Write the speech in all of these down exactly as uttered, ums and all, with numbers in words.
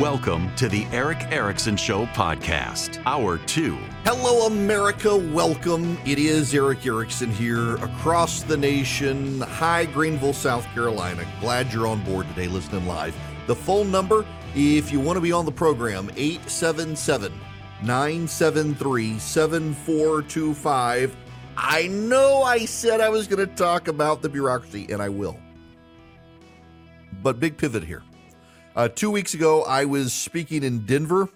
Welcome to the Eric Erickson Show podcast, hour two. Hello, America. Welcome. It is Eric Erickson here across the nation. Hi, Greenville, South Carolina. Glad you're on board today listening live. The phone number, if you want to be on the program, eight seven seven, nine seven three, seven four two five. I know I said I was going to talk about the bureaucracy, and I will. But big pivot here. Uh, two weeks ago, I was speaking in Denver,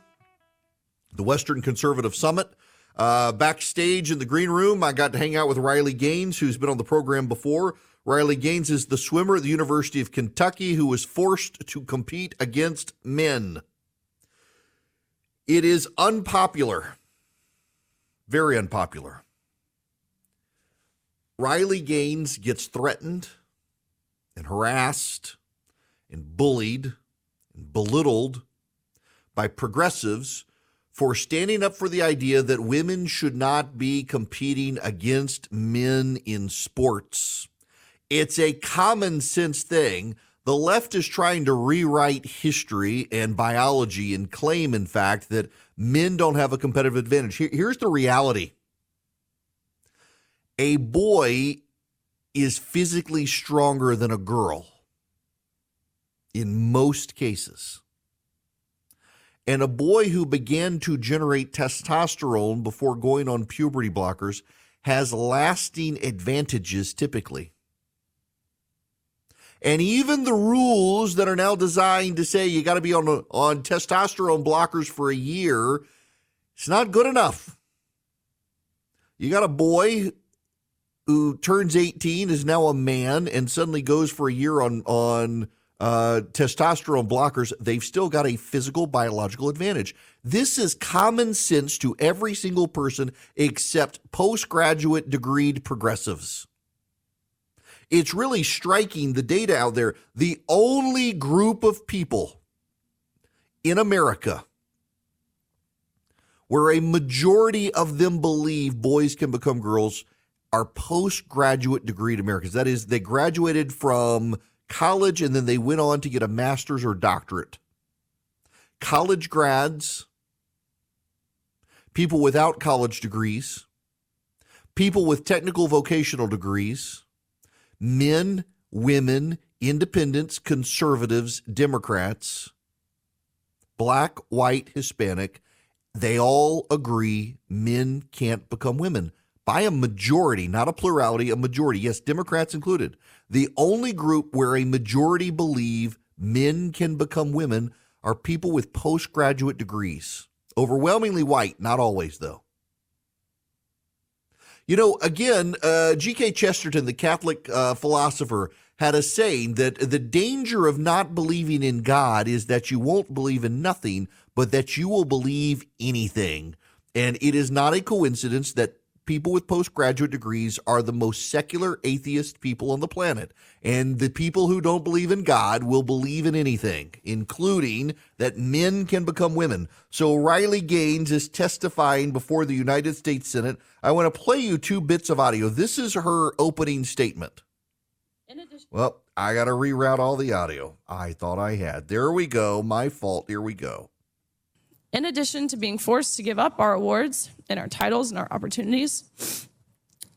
the Western Conservative Summit. Uh, backstage in the green room, I got to hang out with Riley Gaines, who's been on the program before. Riley Gaines is the swimmer at the University of Kentucky who was forced to compete against men. It is unpopular, very unpopular. Riley Gaines gets threatened and harassed and bullied, belittled by progressives for standing up for the idea that women should not be competing against men in sports. It's a common sense thing. The left is trying to rewrite history and biology and claim, in fact, that men don't have a competitive advantage. Here's the reality. A boy is physically stronger than a girl in most cases. And a boy who began to generate testosterone before going on puberty blockers has lasting advantages typically. And even the rules that are now designed to say you got to be on, on testosterone blockers for a year, it's not good enough. You got a boy who turns eighteen, is now a man, and suddenly goes for a year on on Uh, testosterone blockers, they've still got a physical, biological advantage. This is common sense to every single person except postgraduate degreed progressives. It's really striking, the data out there. The only group of people in America where a majority of them believe boys can become girls are postgraduate degreed Americans. That is, they graduated from college, and then they went on to get a master's or doctorate. College grads, people without college degrees, people with technical vocational degrees, men, women, independents, conservatives, Democrats, black, white, Hispanic, they all agree men can't become women. By a majority, not a plurality, a majority. Yes, Democrats included. The only group where a majority believe men can become women are people with postgraduate degrees. Overwhelmingly white, not always, though. You know, again, uh, G K Chesterton, the Catholic uh, philosopher, had a saying that the danger of not believing in God is that you won't believe in nothing, but that you will believe anything. And it is not a coincidence that people with postgraduate degrees are the most secular atheist people on the planet. And the people who don't believe in God will believe in anything, including that men can become women. So Riley Gaines is testifying before the United States Senate. I want to play you two bits of audio. This is her opening statement. Well, I got to reroute all the audio. I thought I had. There we go. My fault. Here we go. In addition to being forced to give up our awards and our titles and our opportunities,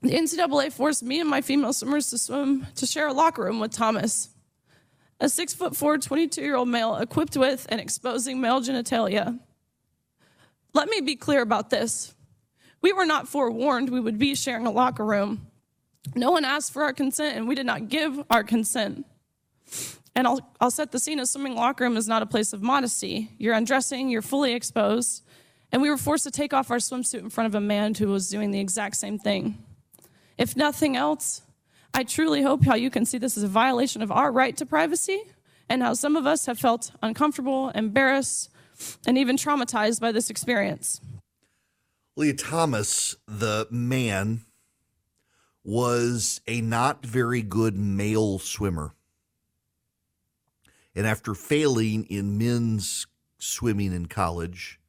the N C double A forced me and my female swimmers to swim to share a locker room with Thomas, a six foot four, twenty-two year old male equipped with and exposing male genitalia. Let me be clear about this. We were not forewarned we would be sharing a locker room. No one asked for our consent and we did not give our consent. And I'll, I'll set the scene. A swimming locker room is not a place of modesty. You're undressing, you're fully exposed. And we were forced to take off our swimsuit in front of a man who was doing the exact same thing. If nothing else, I truly hope how you can see this as a violation of our right to privacy and how some of us have felt uncomfortable, embarrassed, and even traumatized by this experience. Leah Thomas, the man, was a not very good male swimmer. And after failing in men's swimming in college,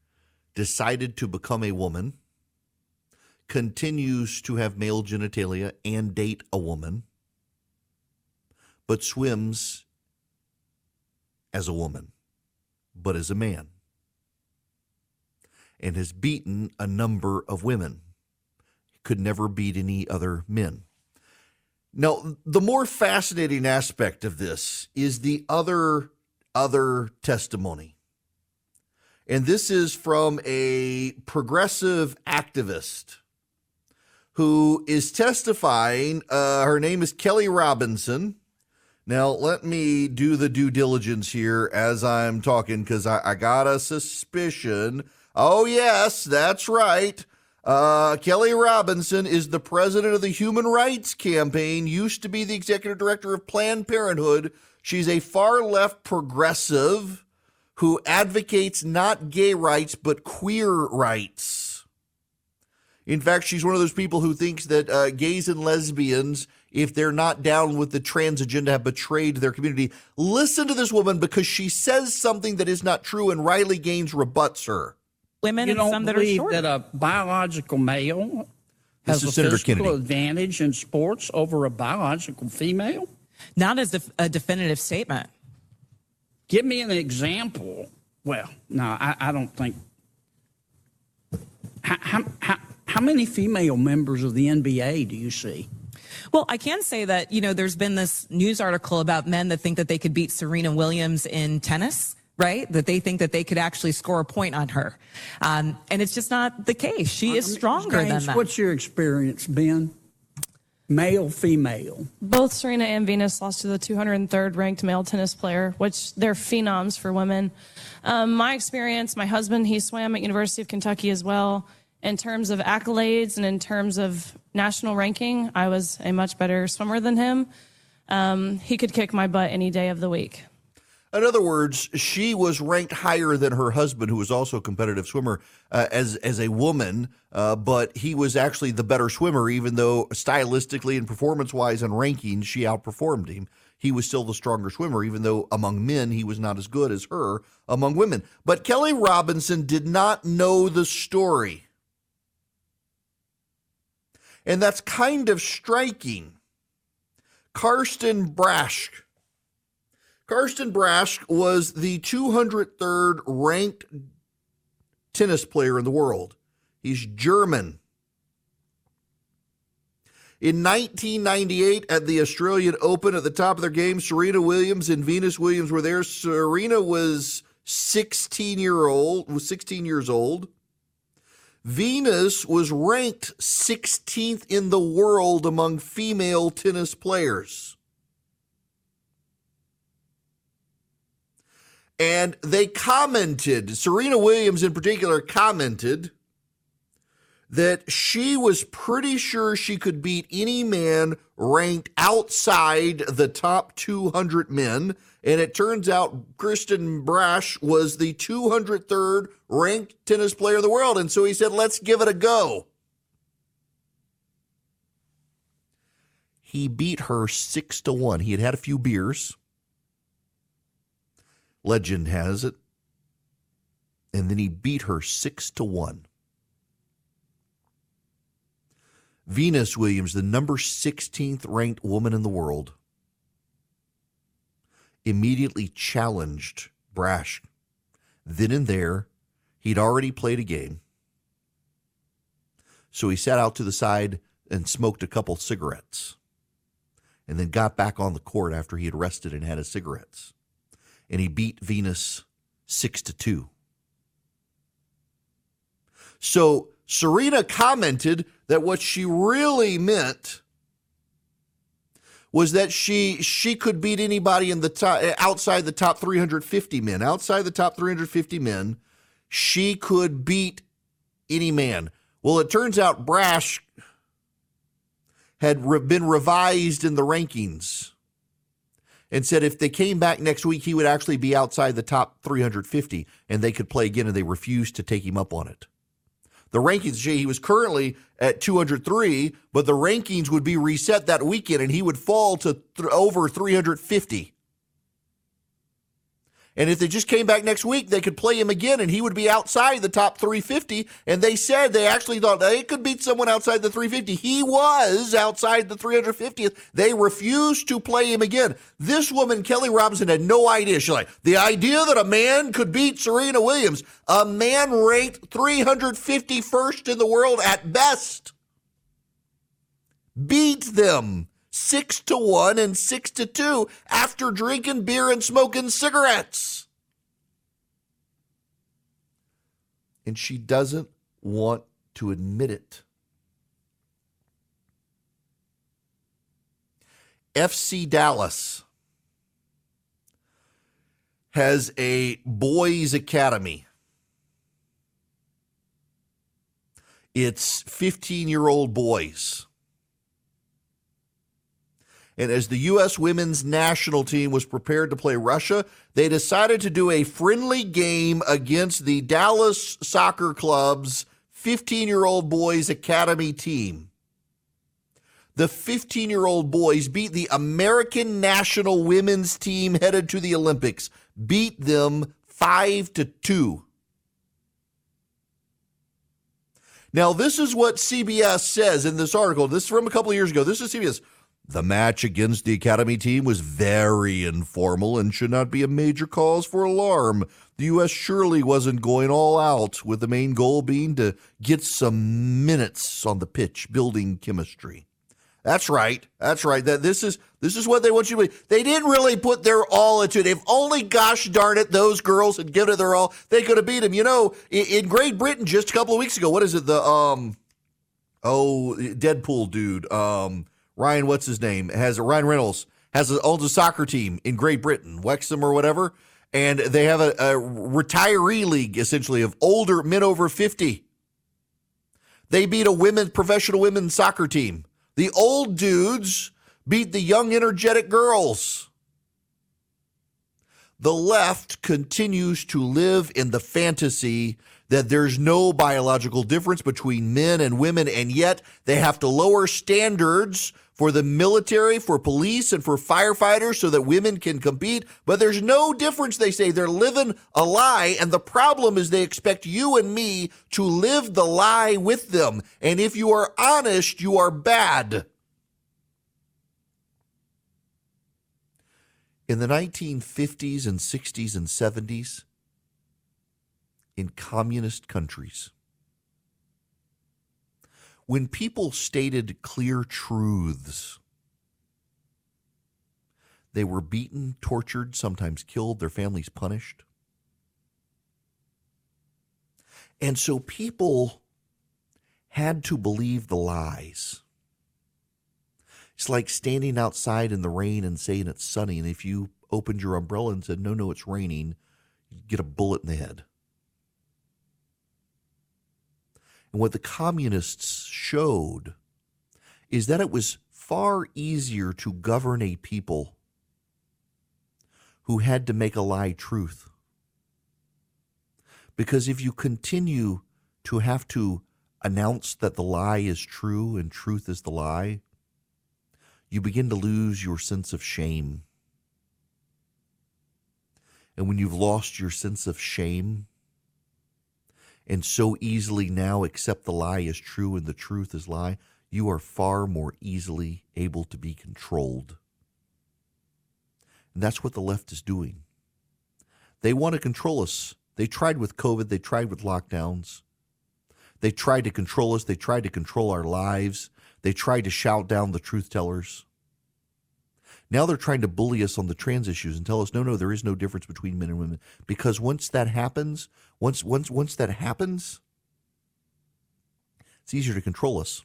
decided to become a woman, continues to have male genitalia and date a woman, but swims as a woman, but as a man, and has beaten a number of women. Could never beat any other men. Now, the more fascinating aspect of this is the other, other testimony. And this is from a progressive activist who is testifying. Uh, her name is Kelly Robinson. Now, let me do the due diligence here as I'm talking, because I, I got a suspicion. Oh, yes, that's right. Uh, Kelly Robinson is the president of the Human Rights Campaign, used to be the executive director of Planned Parenthood. She's a far-left progressive who advocates not gay rights, but queer rights. In fact, she's one of those people who thinks that uh, gays and lesbians, if they're not down with the trans agenda, have betrayed their community. Listen to this woman, because she says something that is not true, and Riley Gaines rebuts her. Women you and don't some that are short. That a biological male has a Senator physical Kennedy. advantage in sports over a biological female? Not as a, a definitive statement. Give me an example. Well, no, I, I don't think. How, how, how many female members of the N B A do you see? Well, I can say that, you know, there's been this news article about men that think that they could beat Serena Williams in tennis. Right? That they think that they could actually score a point on her. Um, and it's just not the case. She is stronger than that. What's your experience, Ben? Male, female? Both Serena and Venus lost to the two hundred third ranked male tennis player, which they're phenoms for women. Um, my experience, my husband, he swam at University of Kentucky as well. In terms of accolades and in terms of national ranking, I was a much better swimmer than him. Um, he could kick my butt any day of the week. In other words, she was ranked higher than her husband, who was also a competitive swimmer, uh, as as a woman, uh, but he was actually the better swimmer, even though stylistically and performance-wise and rankings, she outperformed him. He was still the stronger swimmer, even though among men, he was not as good as her among women. But Kelly Robinson did not know the story. And that's kind of striking. Karsten Braasch. Karsten Braasch was the two hundred third ranked tennis player in the world. He's German. In nineteen ninety-eight, at the Australian Open, at the top of their game, Serena Williams and Venus Williams were there. Serena was sixteen year old, was sixteen years old. Venus was ranked sixteenth in the world among female tennis players. And they commented, Serena Williams in particular commented that she was pretty sure she could beat any man ranked outside the top two hundred men. And it turns out Karsten Braasch was the two hundred third ranked tennis player in the world. And so he said, let's give it a go. He beat her six to one. He had had a few beers. Legend has it. And then he beat her six to one. Venus Williams, the number sixteenth ranked woman in the world, immediately challenged Braasch. Then and there, he'd already played a game. So he sat out to the side and smoked a couple cigarettes, and then got back on the court after he had rested and had his cigarettes. And he beat Venus six to two. So Serena commented that what she really meant was that she she could beat anybody in the top, outside the top three hundred fifty men. Outside the top three hundred fifty men, she could beat any man. Well, it turns out Braasch had re- been revised in the rankings and said if they came back next week, he would actually be outside the top three hundred fifty and they could play again, and they refused to take him up on it. The rankings, he was currently at two hundred three, but the rankings would be reset that weekend and he would fall to th- over three hundred fifty. And if they just came back next week, they could play him again and he would be outside the top three fifty. And they said they actually thought they could beat someone outside the three fifty. He was outside the three hundred fiftieth. They refused to play him again. This woman, Kelly Robinson, had no idea. She's like, the idea that a man could beat Serena Williams, a man ranked three hundred fifty-first in the world at best, beat them Six to one and six to two after drinking beer and smoking cigarettes. And she doesn't want to admit it. F C Dallas has a boys' academy. It's fifteen-year-old boys. And as the U S women's national team was prepared to play Russia, they decided to do a friendly game against the Dallas Soccer Club's fifteen-year-old boys academy team. The fifteen-year-old boys beat the American national women's team headed to the Olympics, beat them five to two. Now, this is what C B S says in this article. This is from a couple of years ago. This is C B S. The match against the academy team was very informal and should not be a major cause for alarm. The U S surely wasn't going all out, with the main goal being to get some minutes on the pitch, building chemistry. That's right. That's right. That this is this is what they want you to believe. They didn't really put their all into it. If only, gosh darn it, those girls had given it their all, they could have beat them. You know, in, in Great Britain just a couple of weeks ago, what is it? The um, oh, Deadpool dude, um. Ryan, what's his name? Has Ryan Reynolds has his own soccer team in Great Britain, Wrexham or whatever, and they have a, a retiree league essentially of older men over fifty. They beat a women's professional women's soccer team. The old dudes beat the young, energetic girls. The left continues to live in the fantasy that there's no biological difference between men and women, and yet they have to lower standards for the military, for police, and for firefighters so that women can compete. But there's no difference, they say. They're living a lie, and the problem is they expect you and me to live the lie with them. And if you are honest, you are bad. In the nineteen fifties and sixties and seventies, in communist countries, when people stated clear truths, they were beaten, tortured, sometimes killed, their families punished. And so people had to believe the lies. It's like standing outside in the rain and saying it's sunny, and if you opened your umbrella and said, no, no, it's raining, you'd get a bullet in the head. And what the communists showed is that it was far easier to govern a people who had to make a lie truth. Because if you continue to have to announce that the lie is true and truth is the lie, you begin to lose your sense of shame. And when you've lost your sense of shame, and so easily now accept the lie is true and the truth is lie, you are far more easily able to be controlled. And that's what the left is doing. They want to control us. They tried with COVID. They tried with lockdowns. They tried to control us. They tried to control our lives. They tried to shout down the truth tellers. Now they're trying to bully us on the trans issues and tell us, no, no, there is no difference between men and women. Because once that happens, once once once that happens, it's easier to control us.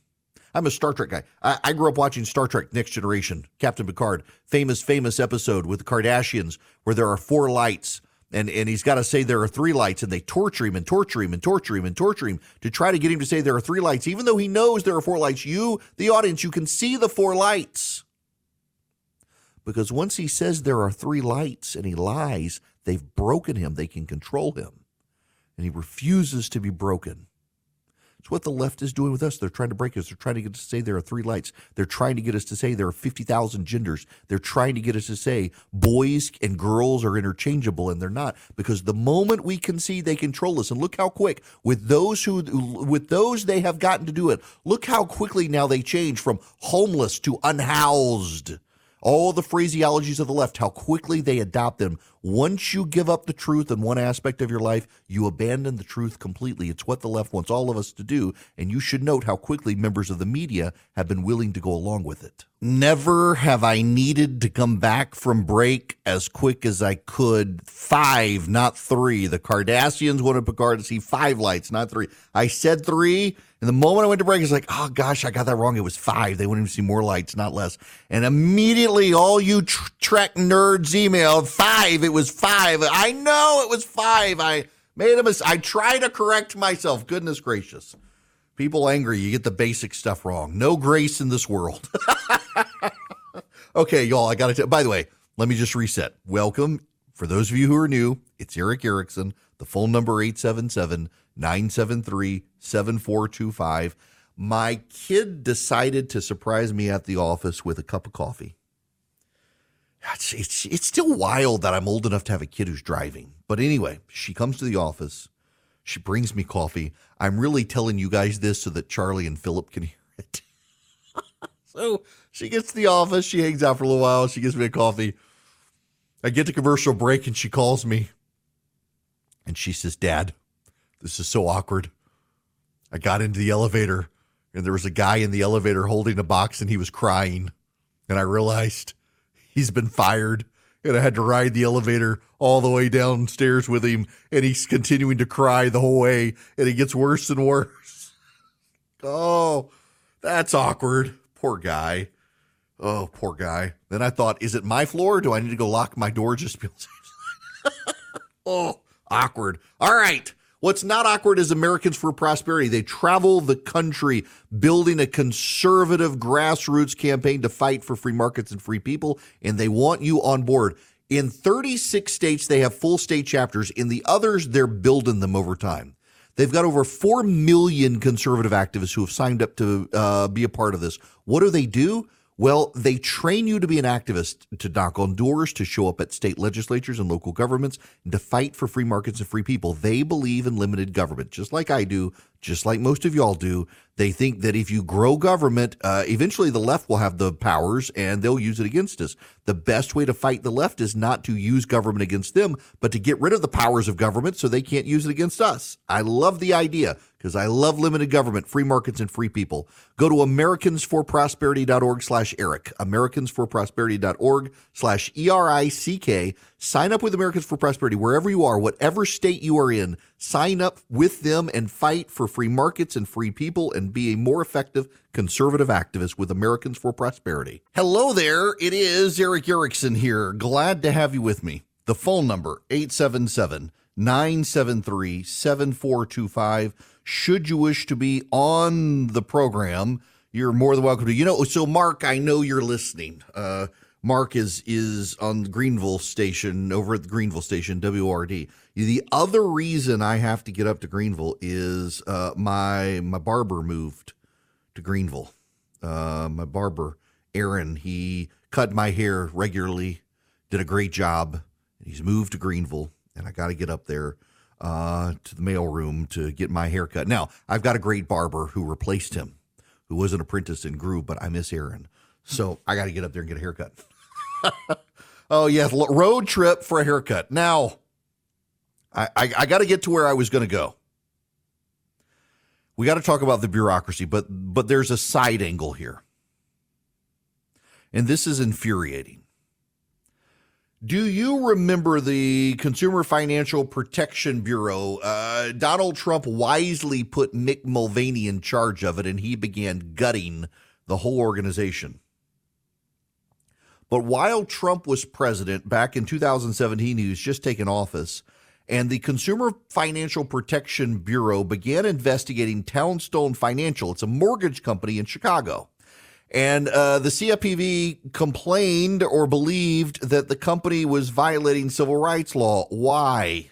I'm a Star Trek guy. I, I grew up watching Star Trek Next Generation, Captain Picard, famous, famous episode with the Kardashians where there are four lights. And and he's got to say there are three lights, and they torture him and torture him and torture him and torture him to try to get him to say there are three lights, even though he knows there are four lights. You, the audience, you can see the four lights. Because once he says there are three lights and he lies, they've broken him. They can control him. And he refuses to be broken. It's what the left is doing with us. They're trying to break us. They're trying to get us to say there are three lights. They're trying to get us to say there are fifty thousand genders. They're trying to get us to say boys and girls are interchangeable, and they're not, because the moment we concede, they control us. And look how quick with those who, with those they have gotten to do it. Look how quickly now they change from homeless to unhoused. All the phraseologies of the left, how quickly they adopt them. Once you give up the truth in one aspect of your life, you abandon the truth completely. It's what the left wants all of us to do, and you should note how quickly members of the media have been willing to go along with it. Never have I needed to come back from break as quick as I could. Five, not three. The Kardashians wanted Picard to see five lights, not three. I said three, and the moment I went to break, it's like, oh, gosh, I got that wrong. It was five. They wanted to see more lights, not less. And immediately all you tr- Trek nerds emailed, five, it was five. I know it was five. I made a mistake. I try to correct myself. Goodness gracious. People angry. You get the basic stuff wrong. No grace in this world. Okay, y'all, I got to tell. By the way, let me just reset. Welcome. For those of you who are new, it's Eric Erickson. The phone number eight seven seven, nine seven three, seven four two five. My kid decided to surprise me at the office with a cup of coffee. It's, it's, it's still wild that I'm old enough to have a kid who's driving. But anyway, she comes to the office. She brings me coffee. I'm really telling you guys this so that Charlie and Philip can hear it. So she gets to the office. She hangs out for a little while. She gives me a coffee. I get to commercial break, and she calls me. And she says, Dad, this is so awkward. I got into the elevator, and there was a guy in the elevator holding a box, and he was crying. And I realized he's been fired. And I had to ride the elevator all the way downstairs with him, and he's continuing to cry the whole way, and it gets worse and worse. Oh, that's awkward. Poor guy. Oh, poor guy. Then I thought, is it my floor? Or do I need to go lock my door just because? Oh, awkward. All right. What's not awkward is Americans for Prosperity. They travel the country building a conservative grassroots campaign to fight for free markets and free people, and they want you on board. In thirty-six states, they have full state chapters. In the others, they're building them over time. They've got over four million conservative activists who have signed up to uh, be a part of this. What do they do? Well, they train you to be an activist, to knock on doors, to show up at state legislatures and local governments, and to fight for free markets and free people. They believe in limited government, just like I do, just like most of y'all do. They think that if you grow government, uh, eventually the left will have the powers and they'll use it against us. The best way to fight the left is not to use government against them, but to get rid of the powers of government so they can't use it against us. I love the idea, because I love limited government, free markets, and free people. Go to americansforprosperity.org slash Eric, americansforprosperity.org slash E R I C K. Sign up with Americans for Prosperity wherever you are, whatever state you are in. Sign up with them and fight for free markets and free people and be a more effective conservative activist with Americans for Prosperity. Hello there. It is Eric Erickson here. Glad to have you with me. The phone number, eight seven seven, nine seven three, seven four two five. Should you wish to be on the program, you're more than welcome to. You know, so Mark, I know you're listening. Uh, Mark is is on the Greenville station, over at the Greenville station, W O R D. The other reason I have to get up to Greenville is uh, my my barber moved to Greenville. Uh, my barber, Aaron, he cut my hair regularly, did a great job. He's moved to Greenville, and I got to get up there. Uh, to the mailroom to get my haircut. Now, I've got a great barber who replaced him, who was an apprentice and grew, but I miss Aaron. So I got to get up there and get a haircut. Oh, yes, road trip for a haircut. Now, I, I, I got to get to where I was going to go. We got to talk about the bureaucracy, but but there's a side angle here. And this is infuriating. Do you remember the Consumer Financial Protection Bureau? Uh, Donald Trump wisely put Mick Mulvaney in charge of it, and he began gutting the whole organization. But while Trump was president back in two thousand seventeen, he was just taking office, and the Consumer Financial Protection Bureau began investigating Townstone Financial. It's a mortgage company in Chicago. And uh, the C F P B complained or believed that the company was violating civil rights law. Why?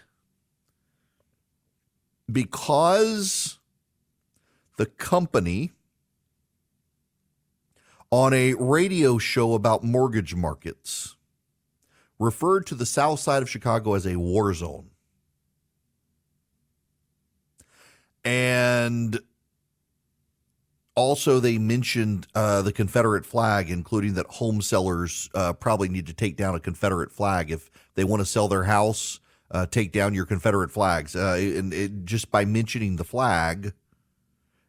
Because the company, on a radio show about mortgage markets, referred to the south side of Chicago as a war zone. And also, they mentioned uh, the Confederate flag, including that home sellers uh, probably need to take down a Confederate flag. If they want to sell their house, uh, take down your Confederate flags. Uh, and it, just by mentioning the flag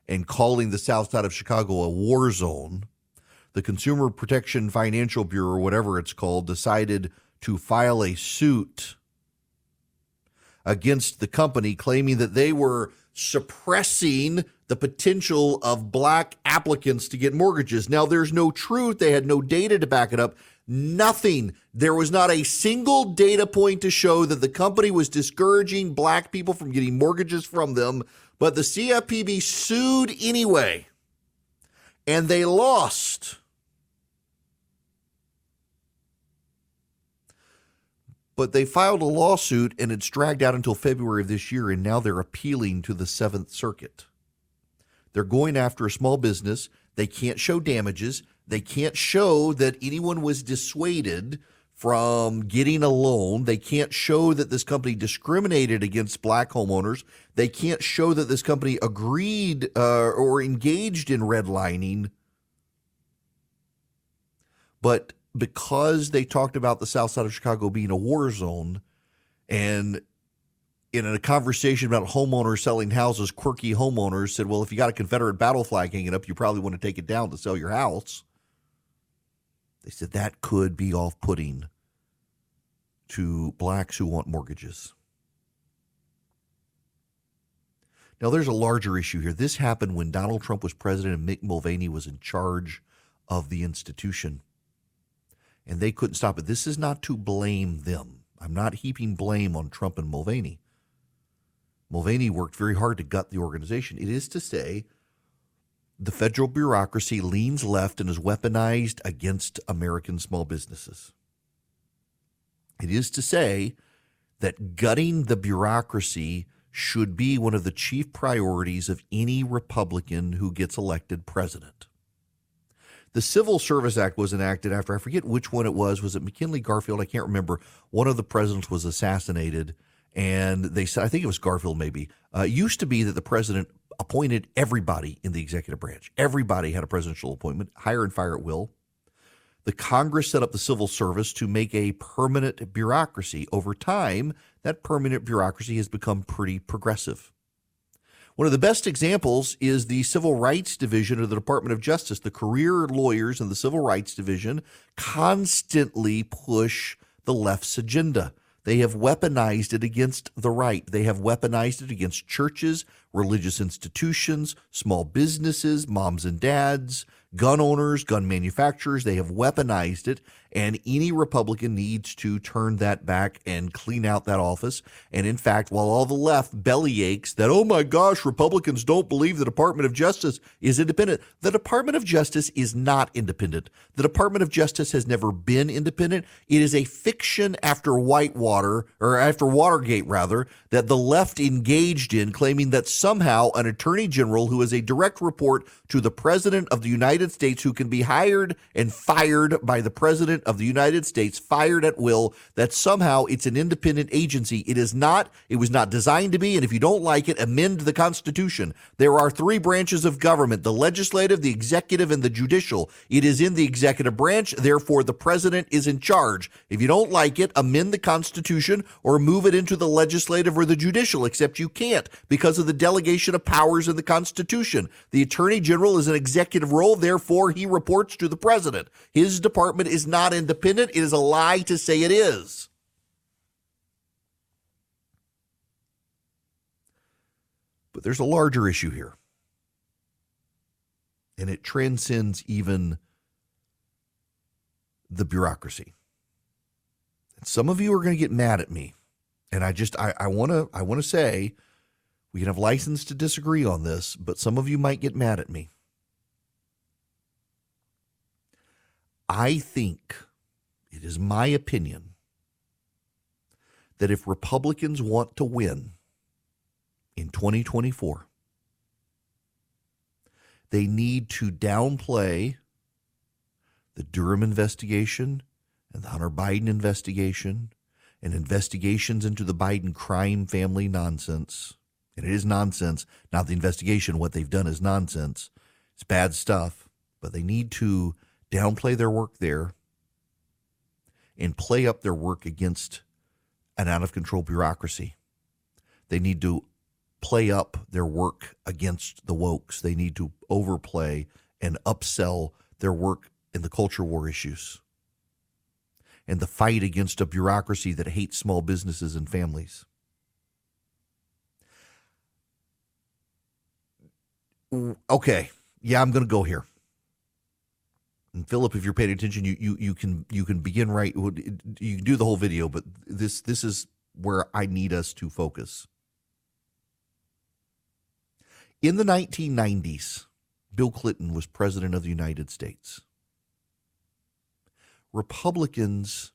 and calling the south side of Chicago a war zone, the Consumer Protection Financial Bureau, whatever it's called, decided to file a suit against the company, claiming that they were suppressing the potential of black applicants to get mortgages. Now, there's no truth. They had no data to back it up. Nothing. There was not a single data point to show that the company was discouraging black people from getting mortgages from them, but the C F P B sued anyway, and they lost. But they filed a lawsuit, and it's dragged out until February of this year, and now they're appealing to the Seventh Circuit. They're going after a small business. They can't show damages. They can't show that anyone was dissuaded from getting a loan. They can't show that this company discriminated against black homeowners. They can't show that this company agreed uh, or engaged in redlining. But because they talked about the south side of Chicago being a war zone, and in a conversation about homeowners selling houses, quirky homeowners said, well, if you got a Confederate battle flag hanging up, you probably want to take it down to sell your house. They said that could be off-putting to blacks who want mortgages. Now, there's a larger issue here. This happened when Donald Trump was president and Mick Mulvaney was in charge of the institution, and they couldn't stop it. This is not to blame them. I'm not heaping blame on Trump and Mulvaney. Mulvaney worked very hard to gut the organization. It is to say the federal bureaucracy leans left and is weaponized against American small businesses. It is to say that gutting the bureaucracy should be one of the chief priorities of any Republican who gets elected president. The Civil Service Act was enacted after, I forget which one it was, was it McKinley, Garfield? I can't remember. One of the presidents was assassinated. And they said, I think it was Garfield maybe, uh, it used to be that the president appointed everybody in the executive branch. Everybody had a presidential appointment, hire and fire at will. The Congress set up the civil service to make a permanent bureaucracy. Over time, that permanent bureaucracy has become pretty progressive. One of the best examples is the Civil Rights Division of the Department of Justice. The career lawyers in the Civil Rights Division constantly push the left's agenda. They have weaponized it against the right. They have weaponized it against churches, religious institutions, small businesses, moms and dads, gun owners, gun manufacturers. They have weaponized it, and any Republican needs to turn that back and clean out that office. And in fact, while all the left bellyaches that, oh my gosh, Republicans don't believe the Department of Justice is independent, the Department of Justice is not independent. The Department of Justice has never been independent. It is a fiction after Whitewater, or after Watergate rather, that the left engaged in, claiming that somehow an attorney general who is a direct report to the president of the United States, who can be hired and fired by the president of the United States, fired at will, that somehow it's an independent agency. It is not. It was not designed to be. And if you don't like it, amend the Constitution. There are three branches of government: the legislative, the executive, and the judicial. It is in the executive branch. Therefore, the president is in charge. If you don't like it, amend the Constitution or move it into the legislative or the judicial, except you can't because of the delegation of powers in the Constitution. The attorney general is an executive role. Therefore, he reports to the president. His department is not independent. It is a lie to say it is. But there's a larger issue here, and it transcends even the bureaucracy. And some of you are going to get mad at me. And I just, I want to, I want to say we can have license to disagree on this, but some of you might get mad at me. I think it is my opinion that if Republicans want to win in twenty twenty-four, they need to downplay the Durham investigation and the Hunter Biden investigation and investigations into the Biden crime family nonsense. And it is nonsense, not the investigation. What they've done is nonsense. It's bad stuff, but they need to downplay their work there and play up their work against an out-of-control bureaucracy. They need to play up their work against the wokes. They need to overplay and upsell their work in the culture war issues and the fight against a bureaucracy that hates small businesses and families. Okay, yeah, I'm going to go here. And Philip, if you're paying attention, you you you can you can begin right. You can do the whole video, but this this is where I need us to focus. In the nineteen nineties, Bill Clinton was president of the United States. Republicans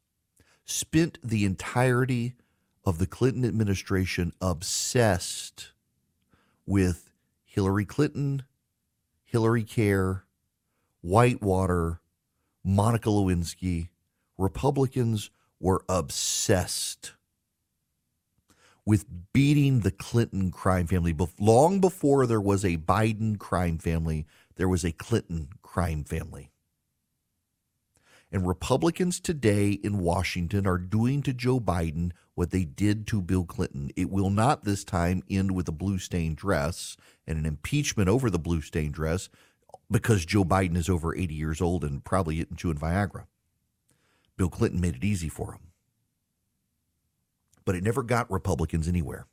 spent the entirety of the Clinton administration obsessed with Hillary Clinton, Hillary Care, Whitewater, Monica Lewinsky. Republicans were obsessed with beating the Clinton crime family. Long before there was a Biden crime family, there was a Clinton crime family. And Republicans today in Washington are doing to Joe Biden what they did to Bill Clinton. It will not this time end with a blue stained dress and an impeachment over the blue stained dress, because Joe Biden is over eighty years old and probably chewing Viagra. Bill Clinton made it easy for him. But it never got Republicans anywhere.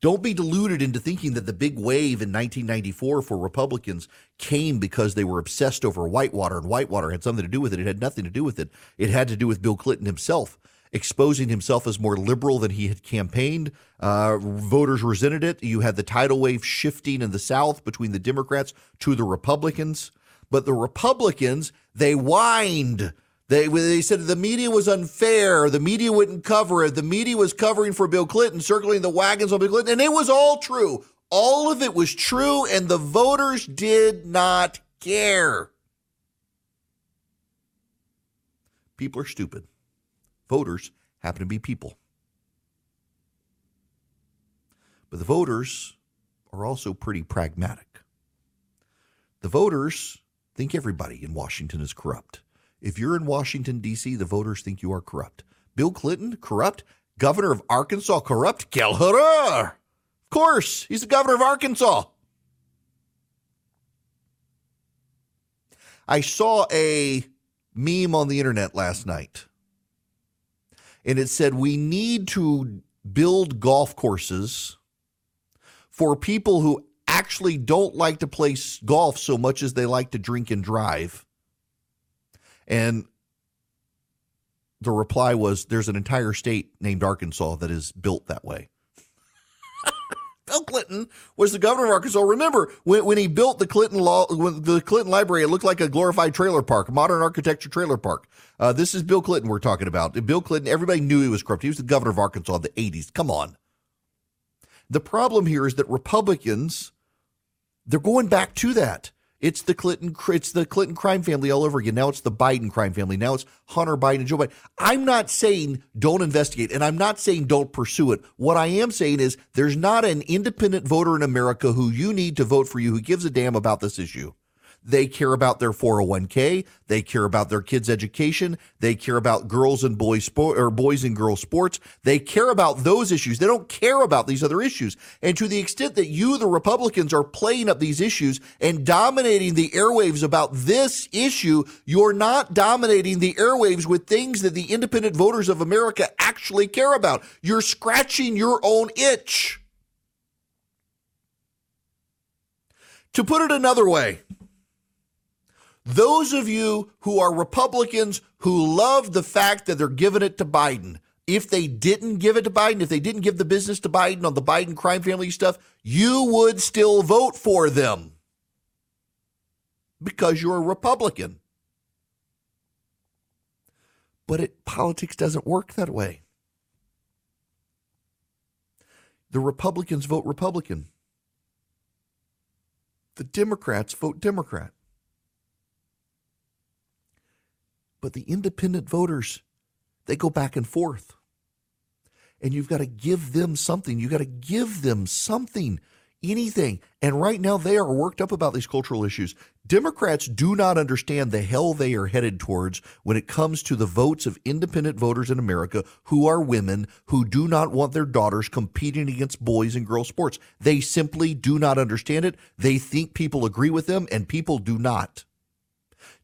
Don't be deluded into thinking that the big wave in nineteen ninety-four for Republicans came because they were obsessed over Whitewater, and Whitewater had something to do with it. It had nothing to do with it. It had to do with Bill Clinton himself, exposing himself as more liberal than he had campaigned. Uh, voters resented it. You had the tidal wave shifting in the South between the Democrats to the Republicans. But the Republicans, they whined. They, they said the media was unfair. The media wouldn't cover it. The media was covering for Bill Clinton, circling the wagons on Bill Clinton. And it was all true. All of it was true, and the voters did not care. People are stupid. Voters happen to be people. But the voters are also pretty pragmatic. The voters think everybody in Washington is corrupt. If you're in Washington, D C, the voters think you are corrupt. Bill Clinton, corrupt. Governor of Arkansas, corrupt. Of course, he's the governor of Arkansas. I saw a meme on the internet last night. And it said, we need to build golf courses for people who actually don't like to play golf so much as they like to drink and drive. And the reply was, there's an entire state named Arkansas that is built that way. Bill Clinton was the governor of Arkansas. Remember, when, when he built the Clinton law, when the Clinton Library, it looked like a glorified trailer park, modern architecture trailer park. Uh, this is Bill Clinton we're talking about. Bill Clinton, everybody knew he was corrupt. He was the governor of Arkansas in the eighties. Come on. The problem here is that Republicans, they're going back to that. It's the Clinton, it's the Clinton crime family all over again. Now it's the Biden crime family. Now it's Hunter Biden and Joe Biden. I'm not saying don't investigate, and I'm not saying don't pursue it. What I am saying is there's not an independent voter in America who you need to vote for you who gives a damn about this issue. They care about their four oh one k. They care about their kids' education. They care about girls and boys sport or boys and girls sports. They care about those issues. They don't care about these other issues. And to the extent that you, the Republicans, are playing up these issues and dominating the airwaves about this issue, you're not dominating the airwaves with things that the independent voters of America actually care about. You're scratching your own itch. To put it another way, Those of you who are Republicans who love the fact that they're giving it to Biden, if they didn't give it to Biden, if they didn't give the business to Biden on the Biden crime family stuff, you would still vote for them because you're a Republican. But it, politics doesn't work that way. The Republicans vote Republican. The Democrats vote Democrat. But the independent voters, they go back and forth. And you've got to give them something. You've got to give them something, anything. And right now they are worked up about these cultural issues. Democrats do not understand the hell they are headed towards when it comes to the votes of independent voters in America who are women who do not want their daughters competing against boys in girls sports. They simply do not understand it. They think people agree with them, and people do not.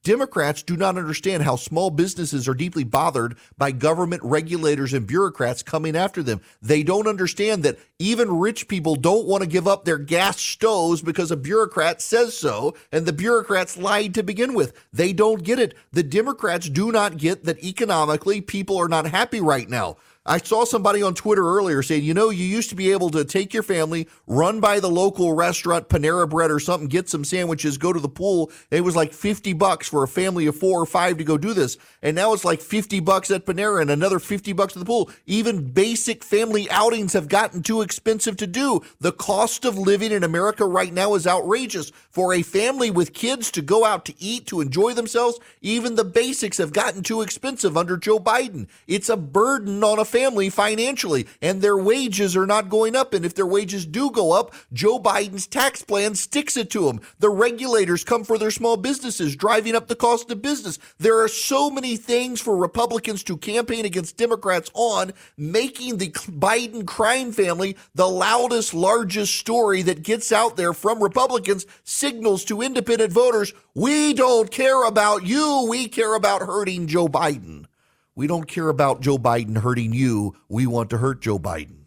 Democrats do not understand how small businesses are deeply bothered by government regulators and bureaucrats coming after them. They don't understand that even rich people don't want to give up their gas stoves because a bureaucrat says so, and the bureaucrats lied to begin with. They don't get it. The Democrats do not get that economically people are not happy right now. I saw somebody on Twitter earlier saying, you know, you used to be able to take your family, run by the local restaurant, Panera Bread or something, get some sandwiches, go to the pool. It was like fifty bucks for a family of four or five to go do this. And now it's like fifty bucks at Panera and another fifty bucks at the pool. Even basic family outings have gotten too expensive to do. The cost of living in America right now is outrageous. For a family with kids to go out to eat, to enjoy themselves, even the basics have gotten too expensive under Joe Biden. It's a burden on a family financially, and their wages are not going up. And if their wages do go up, Joe Biden's tax plan sticks it to them. The regulators come for their small businesses, driving up the cost of business. There are so many things for Republicans to campaign against Democrats on, making the Biden crime family the loudest, largest story that gets out there from Republicans, signals to independent voters, we don't care about you, we care about hurting Joe Biden. We don't care about Joe Biden hurting you. We want to hurt Joe Biden.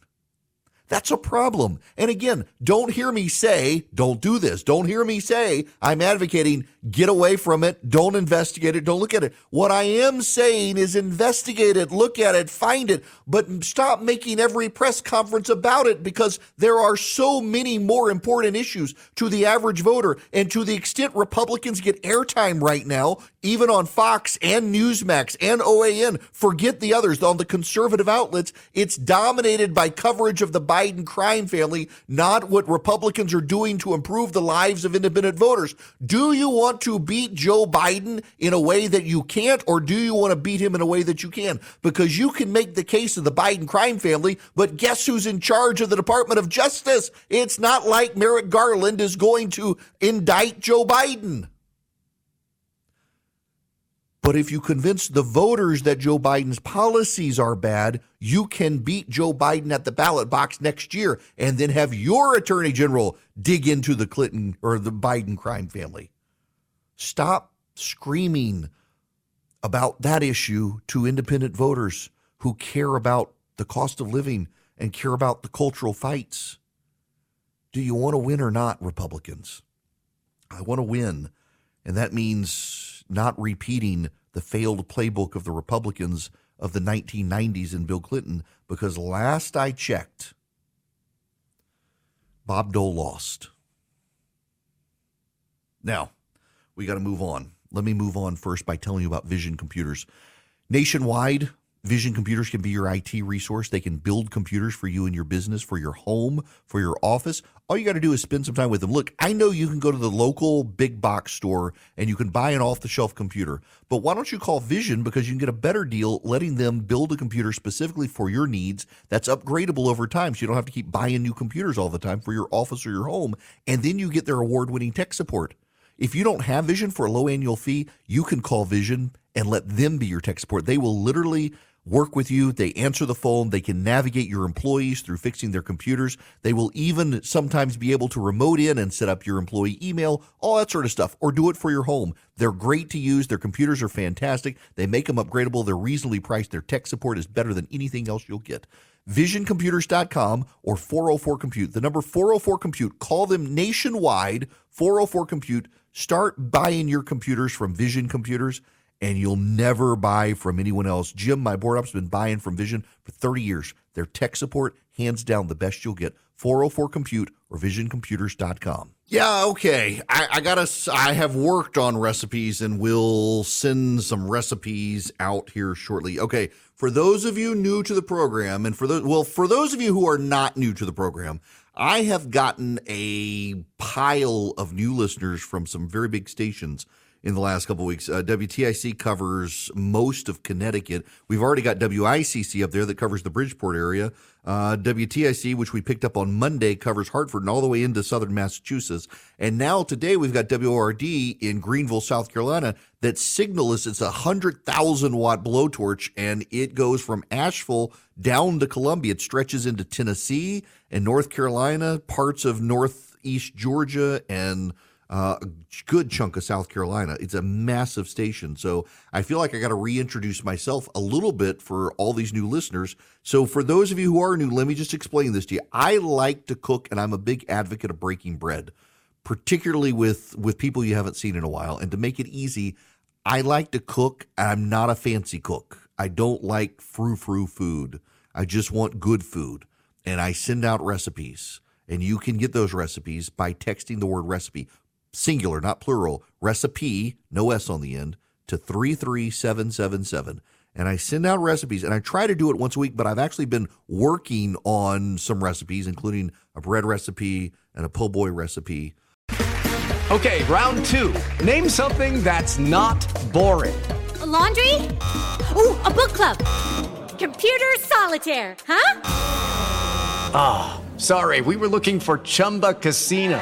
That's a problem. And again, don't hear me say, don't do this. Don't hear me say, I'm advocating, get away from it. Don't investigate it. Don't look at it. What I am saying is investigate it, look at it, find it, but stop making every press conference about it because there are so many more important issues to the average voter. And to the extent Republicans get airtime right now, even on Fox and Newsmax and O A N, forget the others, on the conservative outlets, it's dominated by coverage of the Biden crime family, not what Republicans are doing to improve the lives of independent voters. Do you want to beat Joe Biden in a way that you can't, or do you want to beat him in a way that you can? Because you can make the case of the Biden crime family, but guess who's in charge of the Department of Justice? It's not like Merrick Garland is going to indict Joe Biden. But if you convince the voters that Joe Biden's policies are bad, you can beat Joe Biden at the ballot box next year and then have your attorney general dig into the Clinton or the Biden crime family. Stop screaming about that issue to independent voters who care about the cost of living and care about the cultural fights. Do you want to win or not, Republicans? I want to win, and that means not repeating the failed playbook of the Republicans of the nineteen nineties and Bill Clinton, because last I checked, Bob Dole lost. Now, we got to move on. Let me move on first by telling you about Vision Computers. Nationwide, Vision Computers can be your I T resource. They can build computers for you and your business, for your home, for your office. All you got to do is spend some time with them. Look, I know you can go to the local big box store and you can buy an off-the-shelf computer, but why don't you call Vision, because you can get a better deal letting them build a computer specifically for your needs that's upgradable over time, so you don't have to keep buying new computers all the time for your office or your home, and then you get their award-winning tech support. If you don't have Vision, for a low annual fee, you can call Vision and let them be your tech support. They will literally work with you. They answer the phone. They can navigate your employees through fixing their computers. They will even sometimes be able to remote in and set up your employee email, all that sort of stuff, or do it for your home. They're great to use. Their computers are fantastic. They make them upgradable. They're reasonably priced. Their tech support is better than anything else you'll get. vision computers dot com or four oh four Compute. The number four oh four Compute. Call them nationwide, four oh four Compute. Start buying your computers from Vision Computers, and you'll never buy from anyone else. Jim, my board op's been buying from Vision for thirty years. Their tech support, hands down, the best you'll get. four oh four compute or vision computers dot com. Yeah, okay. I, I gotta. I have worked on recipes, and we'll send some recipes out here shortly. Okay, for those of you new to the program, and for those well, for those of you who are not new to the program, I have gotten a pile of new listeners from some very big stations in the last couple of weeks. Uh, W T I C covers most of Connecticut. We've already got W I C C up there that covers the Bridgeport area. Uh, W T I C, which we picked up on Monday, covers Hartford and all the way into southern Massachusetts. And now today we've got W O R D in Greenville, South Carolina, that signal is it's a one hundred thousand watt blowtorch, and it goes from Asheville down to Columbia. It stretches into Tennessee and North Carolina, parts of northeast Georgia, and Uh, a good chunk of South Carolina. It's a massive station. So I feel like I got to reintroduce myself a little bit for all these new listeners. So for those of you who are new, let me just explain this to you. I like to cook, and I'm a big advocate of breaking bread, particularly with, with people you haven't seen in a while. And to make it easy, I like to cook, and I'm not a fancy cook. I don't like frou-frou food. I just want good food. And I send out recipes, and you can get those recipes by texting the word recipe, singular, not plural, recipe, no S on the end, to three three seven seven seven. And I send out recipes, and I try to do it once a week, but I've actually been working on some recipes, including a bread recipe and a po' boy recipe. Okay, round two. Name something that's not boring. A laundry? Ooh, a book club. Computer solitaire, huh? Ah, oh, sorry, we were looking for Chumba Casino.